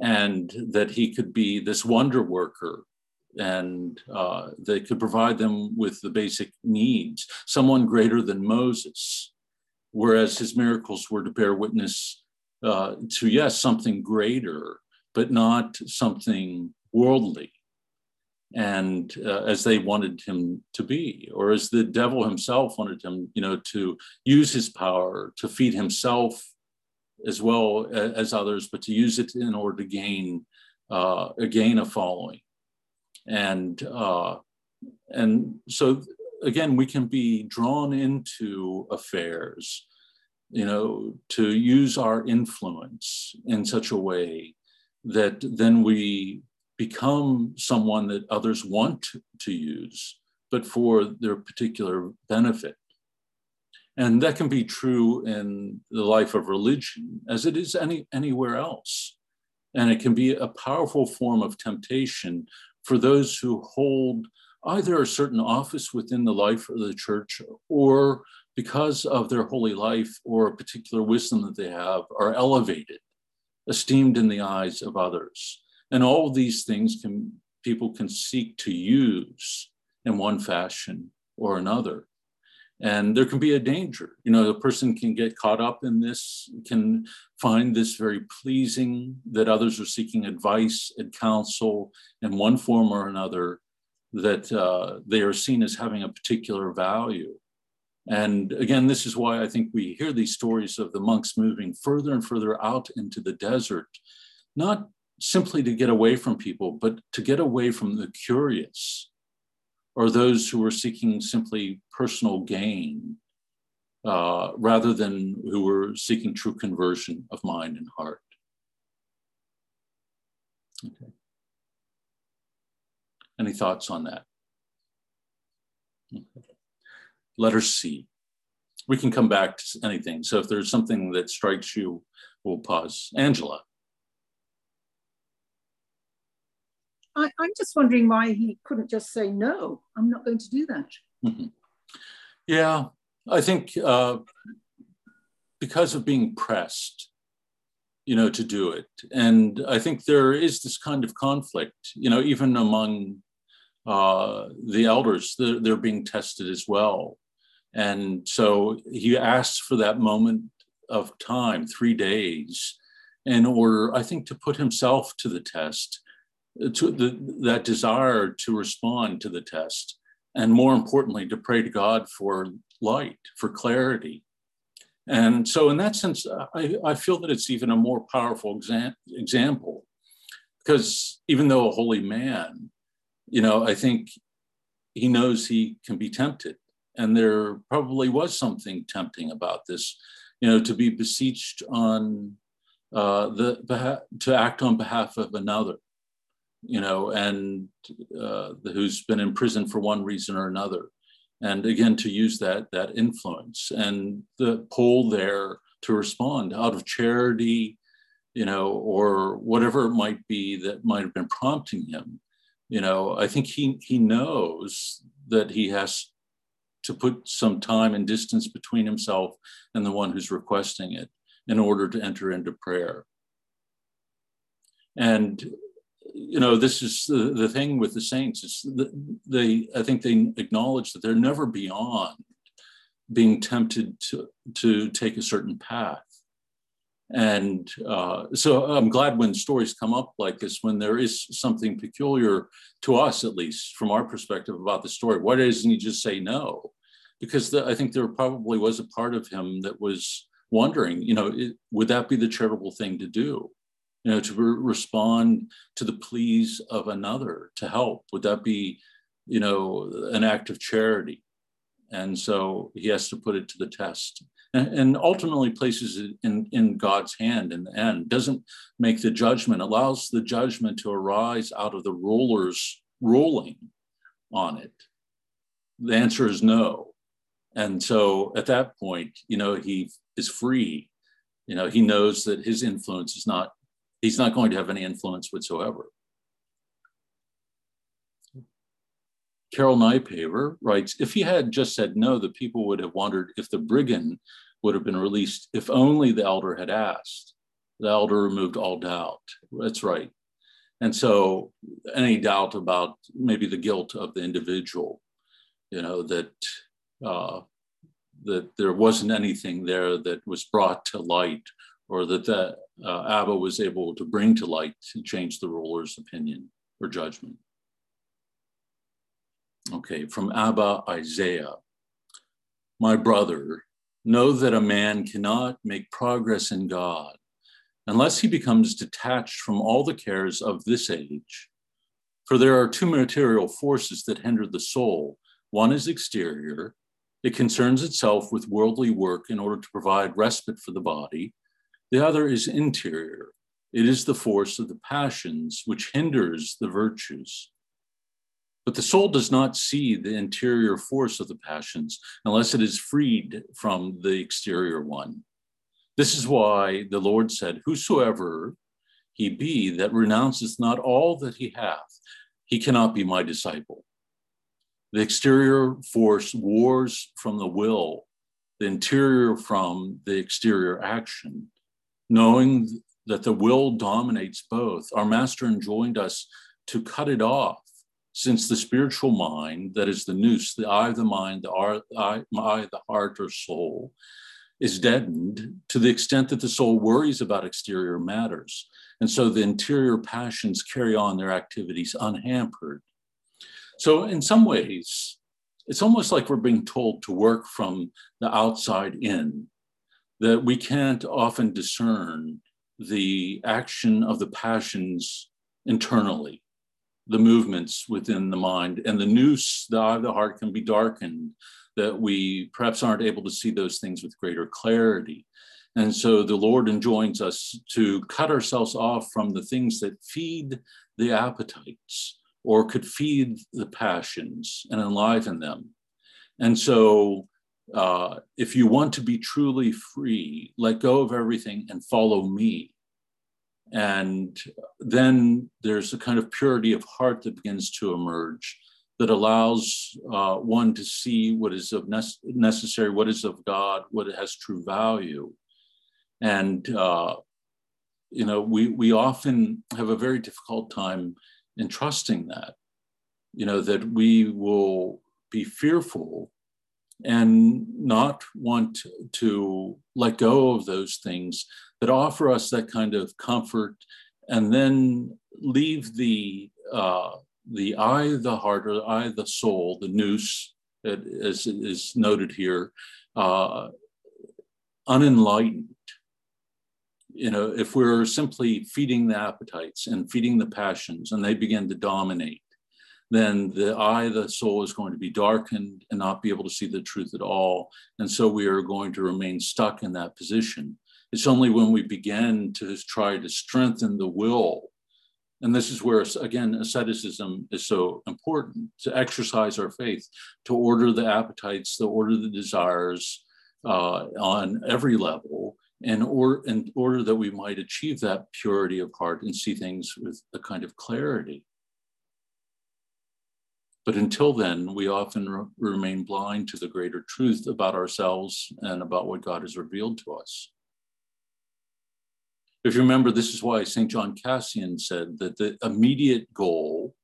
and that he could be this wonder worker, and uh, they could provide them with the basic needs, someone greater than Moses, whereas his miracles were to bear witness uh, to, yes, something greater, but not something worldly, and uh, as they wanted him to be, or as the devil himself wanted him, you know, to use his power to feed himself as well as others, but to use it in order to gain, uh, gain a following. And, uh, and so, again, we can be drawn into affairs, you know, to use our influence in such a way that then we become someone that others want to use, but for their particular benefit. And that can be true in the life of religion as it is any, anywhere else. And it can be a powerful form of temptation for those who hold either a certain office within the life of the church, or because of their holy life or a particular wisdom that they have, are elevated, esteemed in the eyes of others. And all of these things can people can seek to use in one fashion or another. And there can be a danger. You know, the person can get caught up in this, can find this very pleasing, that others are seeking advice and counsel in one form or another, that uh, they are seen as having a particular value. And again, this is why I think we hear these stories of the monks moving further and further out into the desert, not simply to get away from people, but to get away from the curious or those who were seeking simply personal gain, uh, rather than who were seeking true conversion of mind and heart. Okay. Any thoughts on that? Okay. Letter C. We can come back to anything. So if there's something that strikes you, we'll pause. Angela. I, I'm just wondering why he couldn't just say, "No, I'm not going to do that." Mm-hmm. Yeah, I think uh, because of being pressed, you know, to do it. And I think there is this kind of conflict, you know, even among uh, the elders, they're, they're being tested as well. And so he asked for that moment of time, three days, in order, I think, to put himself to the test, to the, that desire to respond to the test, and more importantly, to pray to God for light, for clarity. And so in that sense, I, I feel that it's even a more powerful exa- example, because even though a holy man, you know, I think he knows he can be tempted. And there probably was something tempting about this, you know, to be beseeched on uh, the, to act on behalf of another, you know, and uh, who's been in prison for one reason or another. And again, to use that, that influence and the pull there to respond out of charity, you know, or whatever it might be that might have been prompting him. You know, I think he he knows that he has to put some time and distance between himself and the one who's requesting it in order to enter into prayer. And, you know, this is the, the thing with the saints, is the, they, I think they acknowledge that they're never beyond being tempted to, to take a certain path. And uh, so I'm glad when stories come up like this, when there is something peculiar to us, at least from our perspective, about the story. Why doesn't he just say no? Because the, I think there probably was a part of him that was wondering, you know, it, would that be the charitable thing to do? You know, to re- respond to the pleas of another to help, would that be, you know, an act of charity? And so he has to put it to the test. And ultimately places it in, in God's hand in the end, doesn't make the judgment, allows the judgment to arise out of the ruler's ruling on it. The answer is no. And so at that point, you know, he is free. You know, he knows that his influence is not, he's not going to have any influence whatsoever. Carol Nypaver writes, if he had just said no, the people would have wondered if the brigand would have been released, if only the elder had asked. The elder removed all doubt. That's right. And so any doubt about maybe the guilt of the individual, you know, that uh, that there wasn't anything there that was brought to light, or that the, uh, Abba was able to bring to light to change the ruler's opinion or judgment. Okay, from Abba Isaiah. My brother, know that a man cannot make progress in God unless he becomes detached from all the cares of this age. For there are two material forces that hinder the soul. One is exterior. It concerns itself with worldly work in order to provide respite for the body. The other is interior. It is the force of the passions which hinders the virtues. But the soul does not see the interior force of the passions unless it is freed from the exterior one. This is why the Lord said, whosoever he be that renounceth not all that he hath, he cannot be my disciple. The exterior force wars from the will, the interior from the exterior action. Knowing that the will dominates both, our master enjoined us to cut it off. Since the spiritual mind, that is the nous, the eye of the mind, the eye, the heart or soul, is deadened to the extent that the soul worries about exterior matters. And so the interior passions carry on their activities unhampered. So in some ways, it's almost like we're being told to work from the outside in, that we can't often discern the action of the passions internally, the movements within the mind, and the nous, the eye of the heart, can be darkened, that we perhaps aren't able to see those things with greater clarity. And so the Lord enjoins us to cut ourselves off from the things that feed the appetites or could feed the passions and enliven them. And so uh, if you want to be truly free, let go of everything and follow me. And then there's a kind of purity of heart that begins to emerge that allows uh, one to see what is of ne- necessary, what is of God, what has true value. And, uh, you know, we, we often have a very difficult time in trusting that, you know, that we will be fearful and not want to let go of those things that offer us that kind of comfort, and then leave the uh, the eye of the heart, or the eye of the soul, the nous, as is noted here, uh, unenlightened, you know, if we're simply feeding the appetites and feeding the passions and they begin to dominate, then the eye, the soul is going to be darkened and not be able to see the truth at all. And so we are going to remain stuck in that position. It's only when we begin to try to strengthen the will. And this is where, again, asceticism is so important, to exercise our faith, to order the appetites, to order the desires uh, on every level, in, or, in order that we might achieve that purity of heart and see things with a kind of clarity. But until then, we often re- remain blind to the greater truth about ourselves and about what God has revealed to us. If you remember, this is why Saint John Cassian said that the immediate goal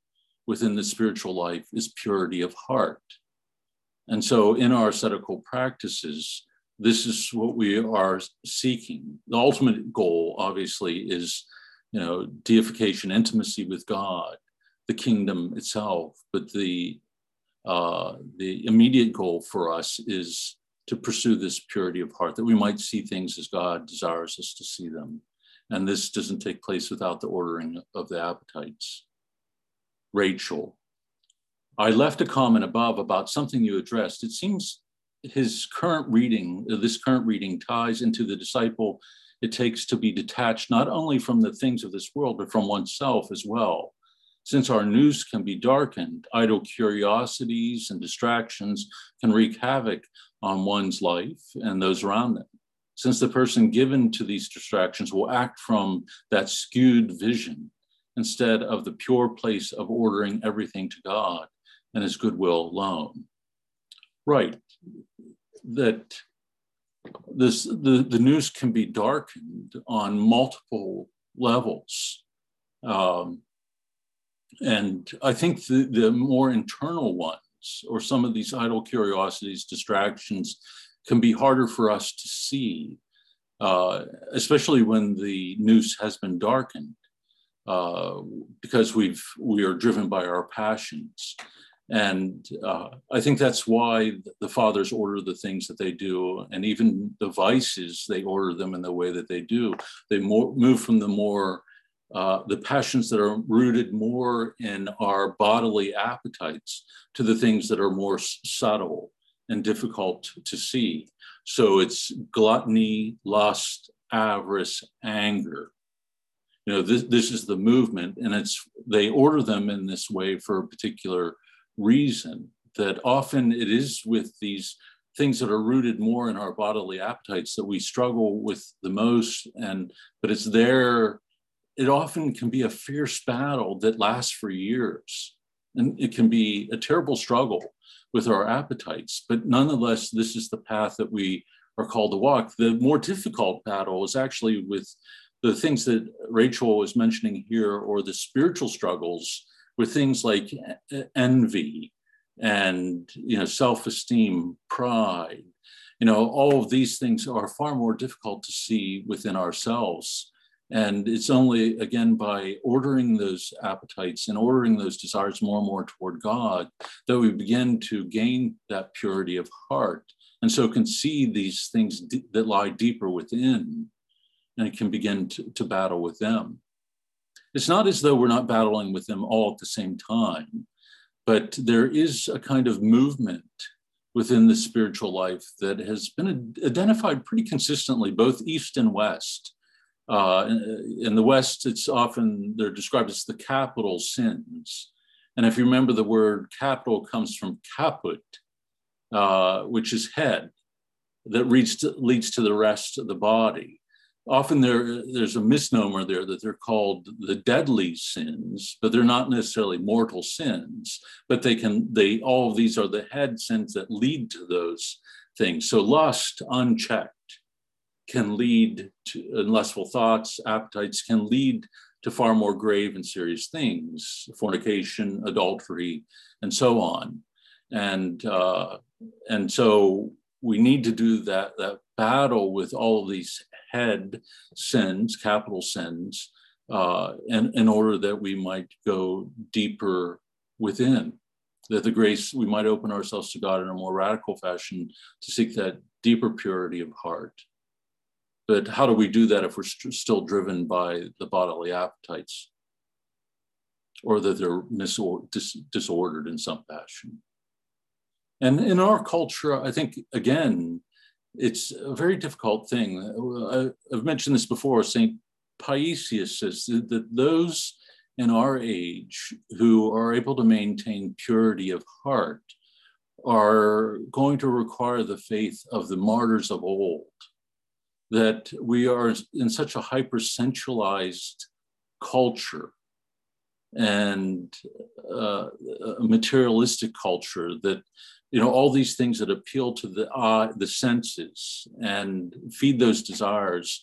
within the spiritual life is purity of heart. And so in our ascetical practices, this is what we are seeking. The ultimate goal, obviously, is, you know, deification, intimacy with God, the kingdom itself. But the, uh, the immediate goal for us is to pursue this purity of heart, that we might see things as God desires us to see them. And this doesn't take place without the ordering of the appetites. Rachel, I left a comment above about something you addressed. It seems his current reading, this current reading ties into the disciple it takes to be detached, not only from the things of this world, but from oneself as well. Since our news can be darkened, idle curiosities and distractions can wreak havoc on one's life and those around them. Since the person given to these distractions will act from that skewed vision instead of the pure place of ordering everything to God and his goodwill alone. Right, that this the, the news can be darkened on multiple levels. Um, and I think the, the more internal ones, or some of these idle curiosities, distractions, can be harder for us to see, uh, especially when the noose has been darkened, uh, because we've we are driven by our passions. And uh, I think that's why the fathers order the things that they do, and even the vices, they order them in the way that they do. They more, move from the more, uh, the passions that are rooted more in our bodily appetites to the things that are more subtle and difficult to see. So it's gluttony, lust, avarice, anger. You know, this, this is the movement, and it's they order them in this way for a particular reason, that often it is with these things that are rooted more in our bodily appetites that we struggle with the most, and but it's there, it often can be a fierce battle that lasts for years. And it can be a terrible struggle with our appetites, but nonetheless, this is the path that we are called to walk. The more difficult battle is actually with the things that Rachel was mentioning here, or the spiritual struggles with things like envy and, you know, self-esteem, pride. You know, all of these things are far more difficult to see within ourselves. And it's only, again, by ordering those appetites and ordering those desires more and more toward God that we begin to gain that purity of heart. And so can see these things d- that lie deeper within, and can begin to, to battle with them. It's not as though we're not battling with them all at the same time, but there is a kind of movement within the spiritual life that has been identified pretty consistently, both East and West. Uh, in the West, it's often, they're described as the capital sins. And if you remember, the word capital comes from caput, uh, which is head, that leads to, leads to the rest of the body. Often there, there's a misnomer there that they're called the deadly sins, but they're not necessarily mortal sins, but they can, they, all of these are the head sins that lead to those things. So lust unchecked can lead to, and lustful thoughts, appetites can lead to far more grave and serious things, fornication, adultery, and so on. And uh, and so we need to do that, that battle with all of these head sins, capital sins, uh, in, in order that we might go deeper within, that the grace, we might open ourselves to God in a more radical fashion to seek that deeper purity of heart But how do we do that if we're st still driven by the bodily appetites, or that they're misor dis disordered in some fashion? And in our culture, I think, again, it's a very difficult thing. I, I've mentioned this before. Saint Paisios says that, that those in our age who are able to maintain purity of heart are going to require the faith of the martyrs of old, that we are in such a hyper-sensualized culture and uh, a materialistic culture that, you know, all these things that appeal to the eye, the senses, and feed those desires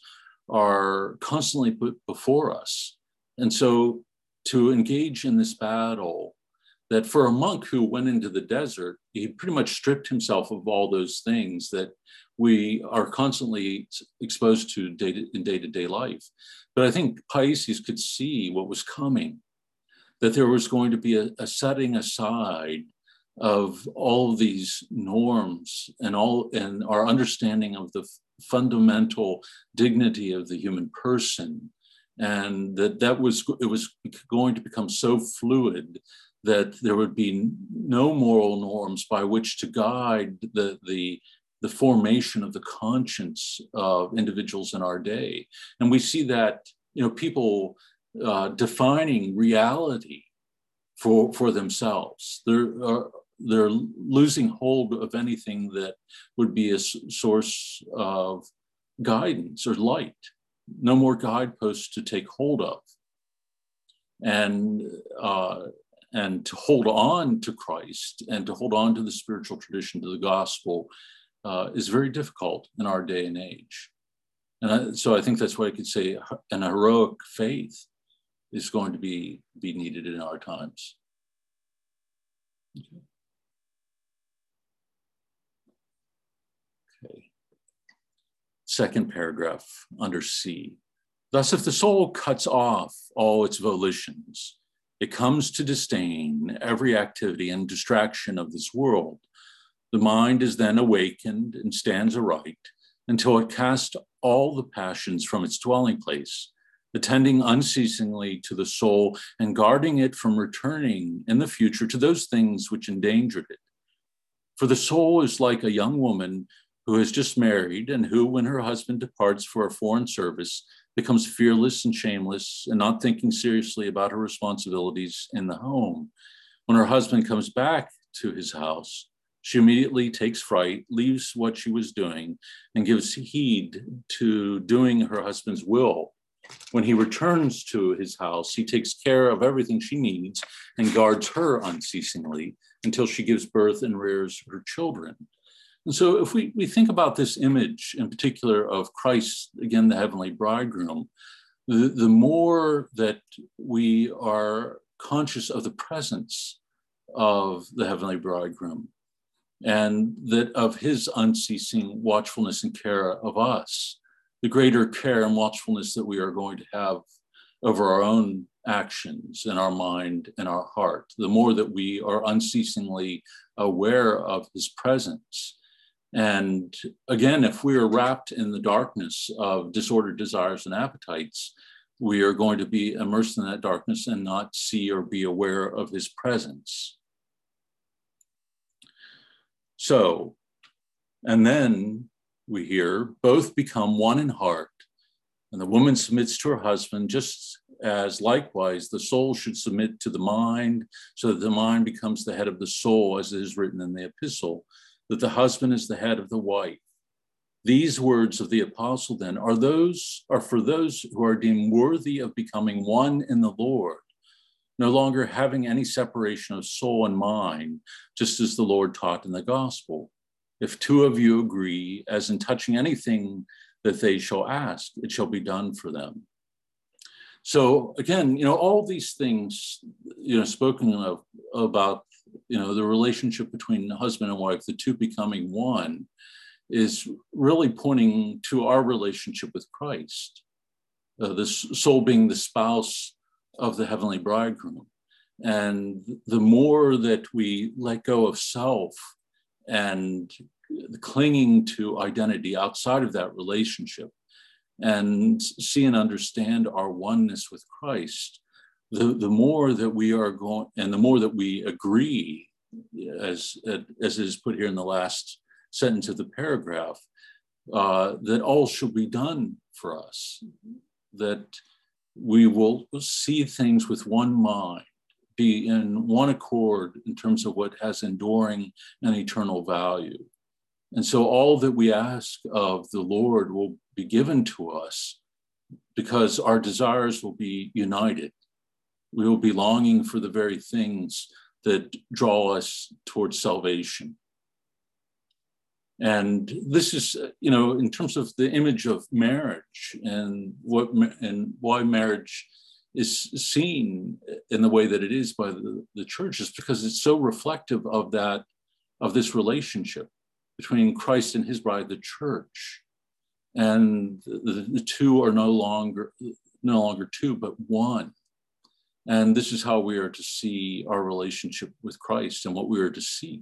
are constantly put before us. And so to engage in this battle, that for a monk who went into the desert, he pretty much stripped himself of all those things that we are constantly exposed to day to, in day-to-day life. But I think Paisios could see what was coming, that there was going to be a, a setting aside of all of these norms and all and our understanding of the fundamental dignity of the human person, and that that was it was going to become so fluid that there would be no moral norms by which to guide the, the, the formation of the conscience of individuals in our day. And we see that, you know, people uh, defining reality for, for themselves. They're, uh, they're losing hold of anything that would be a source of guidance or light. No more guideposts to take hold of. And, uh, and to hold on to Christ and to hold on to the spiritual tradition, to the gospel, uh, is very difficult in our day and age. And I, so I think that's why I could say an heroic faith is going to be, be needed in our times. Okay. Okay. Second paragraph under C. Thus, if the soul cuts off all its volitions, it comes to disdain every activity and distraction of this world. The mind is then awakened and stands aright until it casts all the passions from its dwelling place, attending unceasingly to the soul and guarding it from returning in the future to those things which endangered it. For the soul is like a young woman who has just married and who, when her husband departs for a foreign service, becomes fearless and shameless and not thinking seriously about her responsibilities in the home. When her husband comes back to his house, she immediately takes fright, leaves what she was doing, and gives heed to doing her husband's will. When he returns to his house, he takes care of everything she needs and guards her unceasingly until she gives birth and rears her children. And so if we, we think about this image in particular of Christ, again, the heavenly bridegroom, the, the more that we are conscious of the presence of the heavenly bridegroom and that of his unceasing watchfulness and care of us, the greater care and watchfulness that we are going to have over our own actions in our mind and our heart, the more that we are unceasingly aware of his presence. And again, if we are wrapped in the darkness of disordered desires and appetites, we are going to be immersed in that darkness and not see or be aware of his presence. So, and then we hear, both become one in heart, and the woman submits to her husband, just as likewise the soul should submit to the mind, so that the mind becomes the head of the soul, as it is written in the epistle, that the husband is the head of the wife. These words of the apostle then are those are for those who are deemed worthy of becoming one in the Lord, no longer having any separation of soul and mind, just as the Lord taught in the gospel. If two of you agree, as in touching anything that they shall ask, it shall be done for them. So again, you know, all these things, you know, spoken of about, you know, the relationship between husband and wife, the two becoming one, is really pointing to our relationship with Christ, uh, the soul being the spouse of the heavenly bridegroom. And the more that we let go of self and clinging to identity outside of that relationship, and see and understand our oneness with Christ, the, the more that we are going, and the more that we agree, as, as is put here in the last sentence of the paragraph, uh, that all shall be done for us, that we will see things with one mind, be in one accord in terms of what has enduring and eternal value. And so all that we ask of the Lord will be given to us because our desires will be united. We will be longing for the very things that draw us towards salvation. And this is, you know, in terms of the image of marriage and what and why marriage is seen in the way that it is by the, the church, is because it's so reflective of that, of this relationship between Christ and his bride, the church. And the, the two are no longer no longer two, but one. And this is how we are to see our relationship with Christ and what we are to seek.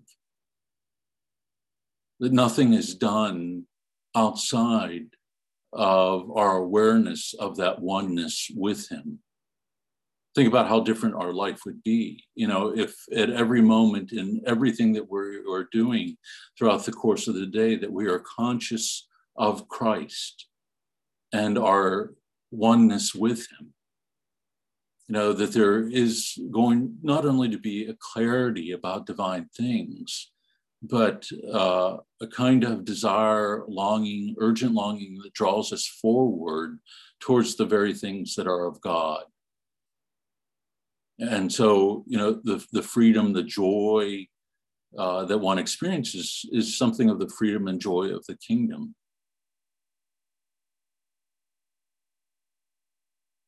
That nothing is done outside of our awareness of that oneness with him. Think about how different our life would be, you know, if at every moment in everything that we are doing throughout the course of the day that we are conscious of Christ and our oneness with him. You know, that there is going not only to be a clarity about divine things, but uh, a kind of desire, longing, urgent longing that draws us forward towards the very things that are of God. And so, you know, the, the freedom, the joy uh, that one experiences is something of the freedom and joy of the kingdom.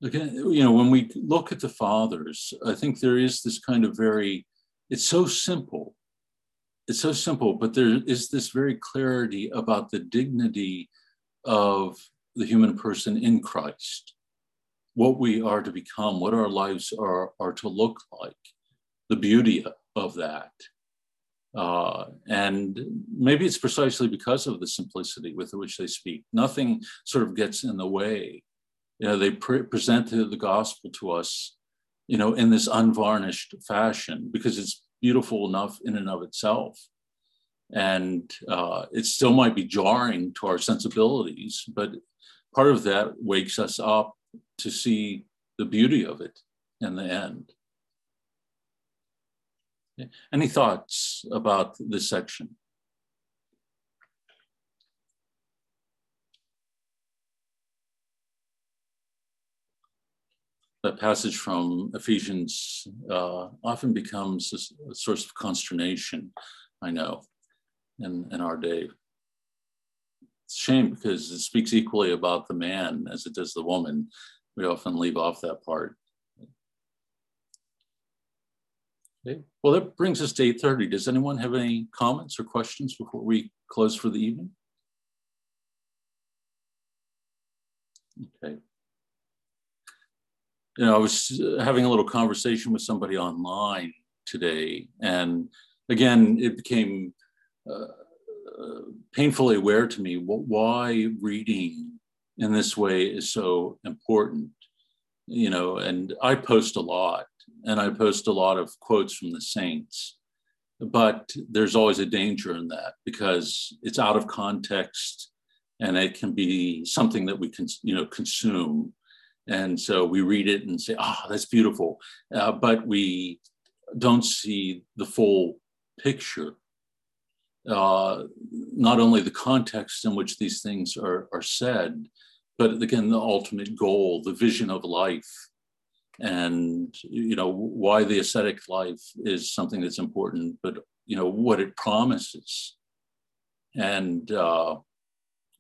Again, you know, when we look at the fathers, I think there is this kind of very, it's so simple. It's so simple, but there is this very clarity about the dignity of the human person in Christ, what we are to become, what our lives are, are to look like, the beauty of that. Uh, and maybe it's precisely because of the simplicity with which they speak. Nothing sort of gets in the way. You know, they pre- present the gospel to us, you know, in this unvarnished fashion, because it's beautiful enough in and of itself. And uh, it still might be jarring to our sensibilities, but part of that wakes us up to see the beauty of it in the end. Okay. Any thoughts about this section? That passage from Ephesians uh, often becomes a, a source of consternation, I know, in, in our day. It's a shame because it speaks equally about the man as it does the woman. We often leave off that part. Okay. Well, that brings us to eight thirty. Does anyone have any comments or questions before we close for the evening? Okay. You know, I was having a little conversation with somebody online today, and again, it became uh, painfully aware to me why reading in this way is so important. You know, and I post a lot, and I post a lot of quotes from the saints, but there's always a danger in that because it's out of context, and it can be something that we can, you know, consume. And so we read it and say, ah, oh, that's beautiful. Uh, but we don't see the full picture, uh, not only the context in which these things are, are said, but again, the ultimate goal, the vision of life, and, you know, why the ascetic life is something that's important, but, you know, what it promises. And, uh,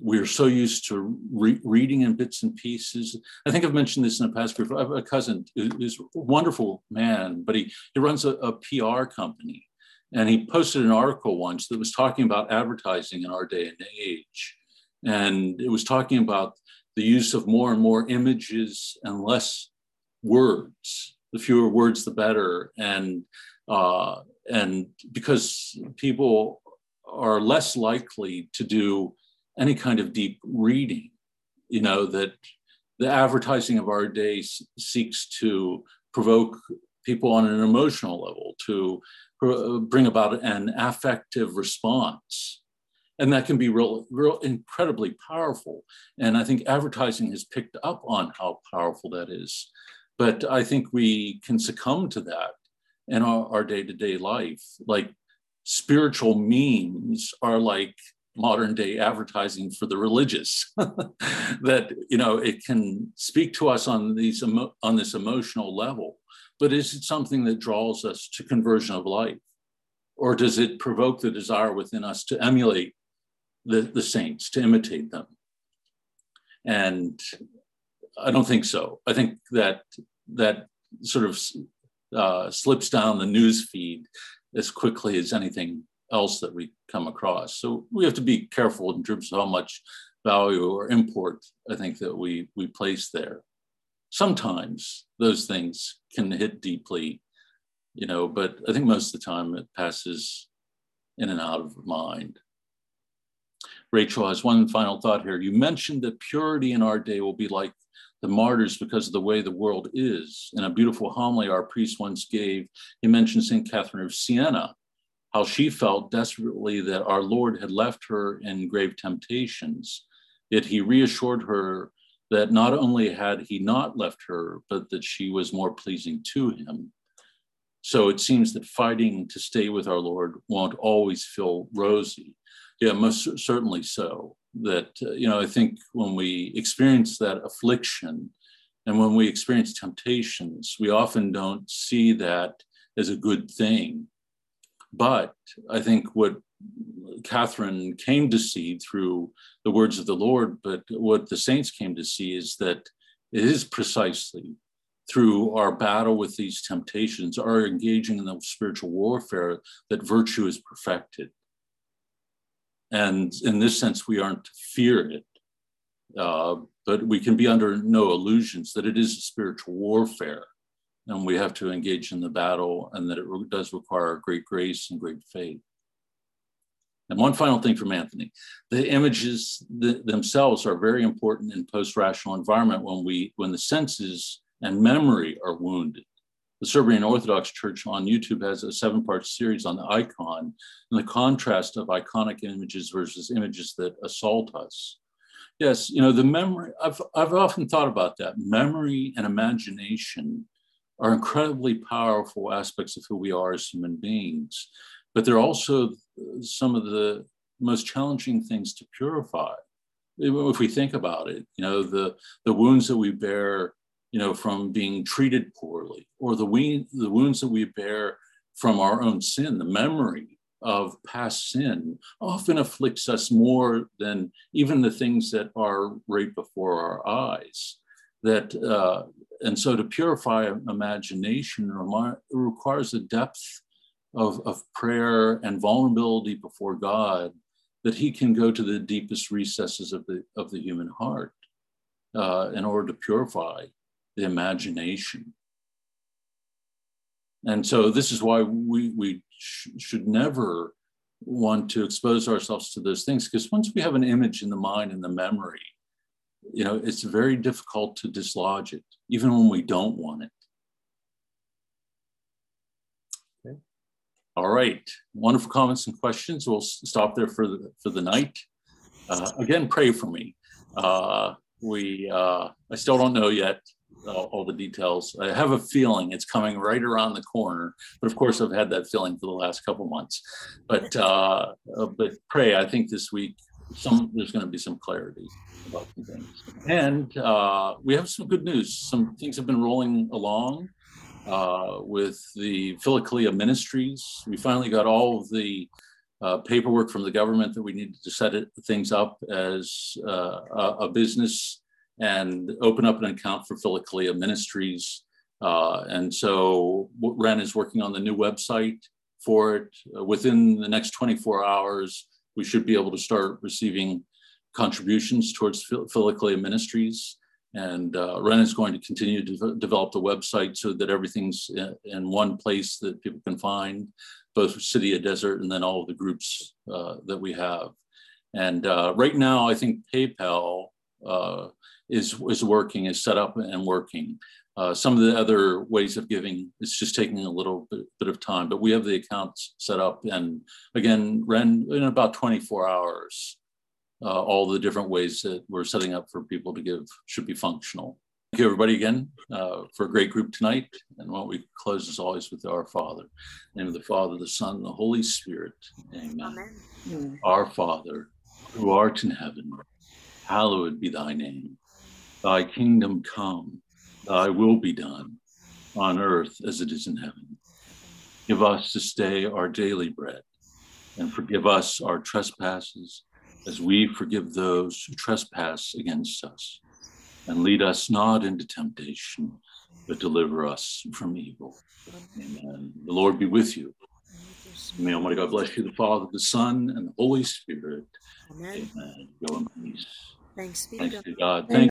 we're so used to re reading in bits and pieces. I think I've mentioned this in a past group. I have a cousin who's a wonderful man, but he, he runs a, a P R company. And he posted an article once that was talking about advertising in our day and age. And it was talking about the use of more and more images and less words. The fewer words, the better. And, uh, and because people are less likely to do any kind of deep reading you know, that the advertising of our day seeks to provoke people on an emotional level, to bring about an affective response. And that can be real, real, incredibly powerful. And I think advertising has picked up on how powerful that is. But I think we can succumb to that in our, our day-to-day life. Like spiritual memes are like modern day advertising for the religious. That, you know, it can speak to us on, these emo- on this emotional level. But is it something that draws us to conversion of life? Or does it provoke the desire within us to emulate the, the saints, to imitate them? And I don't think so. I think that that sort of uh, slips down the news feed as quickly as anything else that we come across. So we have to be careful in terms of how much value or import, I think, that we, we place there. Sometimes those things can hit deeply, you know, but I think most of the time it passes in and out of mind. Rachel has one final thought here. You mentioned that purity in our day will be like the martyrs because of the way the world is. In a beautiful homily our priest once gave, he mentioned Saint Catherine of Siena, how she felt desperately that our Lord had left her in grave temptations, yet he reassured her that not only had he not left her, but that she was more pleasing to him. So it seems that fighting to stay with our Lord won't always feel rosy. Yeah, most certainly so. That, uh, you know, I think when we experience that affliction and when we experience temptations, we often don't see that as a good thing. But I think what Catherine came to see through the words of the Lord, but what the saints came to see is that it is precisely through our battle with these temptations, our engaging in the spiritual warfare, that virtue is perfected. And in this sense, we aren't to fear it, uh, but we can be under no illusions that it is a spiritual warfare, and we have to engage in the battle, and that it re- does require great grace and great faith. And one final thing from Anthony. The images th- themselves are very important in post-rational environment when we when the senses and memory are wounded. The Serbian Orthodox Church on YouTube has a seven-part series on the icon and the contrast of iconic images versus images that assault us. Yes, you know, the memory, I've, I've often thought about that. Memory and imagination are incredibly powerful aspects of who we are as human beings, but they're also some of the most challenging things to purify. If we think about it, you know, the, the wounds that we bear, you know, from being treated poorly, or the, we, the wounds that we bear from our own sin, the memory of past sin often afflicts us more than even the things that are right before our eyes. That, uh, and so to purify imagination remi- requires a depth Of, of prayer and vulnerability before God, that he can go to the deepest recesses of the, of the human heart uh, in order to purify the imagination. And so this is why we, we sh- should never want to expose ourselves to those things, because once we have an image in the mind and the memory, you know, it's very difficult to dislodge it, even when we don't want it. All right, wonderful comments and questions. We'll stop there for the, for the night. Uh, again, pray for me. Uh, we, uh, I still don't know yet uh, all the details. I have a feeling it's coming right around the corner, but of course I've had that feeling for the last couple months. But uh, uh, but pray. I think this week some there's going to be some clarity about some things. And uh, we have some good news. Some things have been rolling along. Uh, with the Philokalia Ministries. We finally got all of the uh, paperwork from the government that we needed to set it, things up as uh, a, a business and open up an account for Philokalia Ministries. Uh, and so Ren is working on the new website for it. Uh, within the next twenty-four hours, we should be able to start receiving contributions towards Philokalia Ministries. And uh, Ren is going to continue to v- develop the website so that everything's in, in one place that people can find, both City of Desert and then all of the groups uh, that we have. And uh, right now, I think PayPal uh, is, is working, is set up and working. Uh, some of the other ways of giving, it's just taking a little bit, bit of time, but we have the accounts set up. And again, ran in about twenty-four hours, uh, all the different ways that we're setting up for people to give should be functional. Thank you, everybody, again, uh, for a great group tonight. And why don't we close, as always, with our Father. In the name of the Father, the Son, and the Holy Spirit. Amen. Amen. Our Father, who art in heaven, hallowed be thy name. Thy kingdom come. Thy will be done on earth as it is in heaven. Give us this day our daily bread, and forgive us our trespasses as we forgive those who trespass against us. And lead us not into temptation, but deliver us from evil. Amen. The Lord be with you. May Almighty God bless you, the Father, the Son, and the Holy Spirit. Amen. Amen. Go in peace. Thanks be to God. Thanks.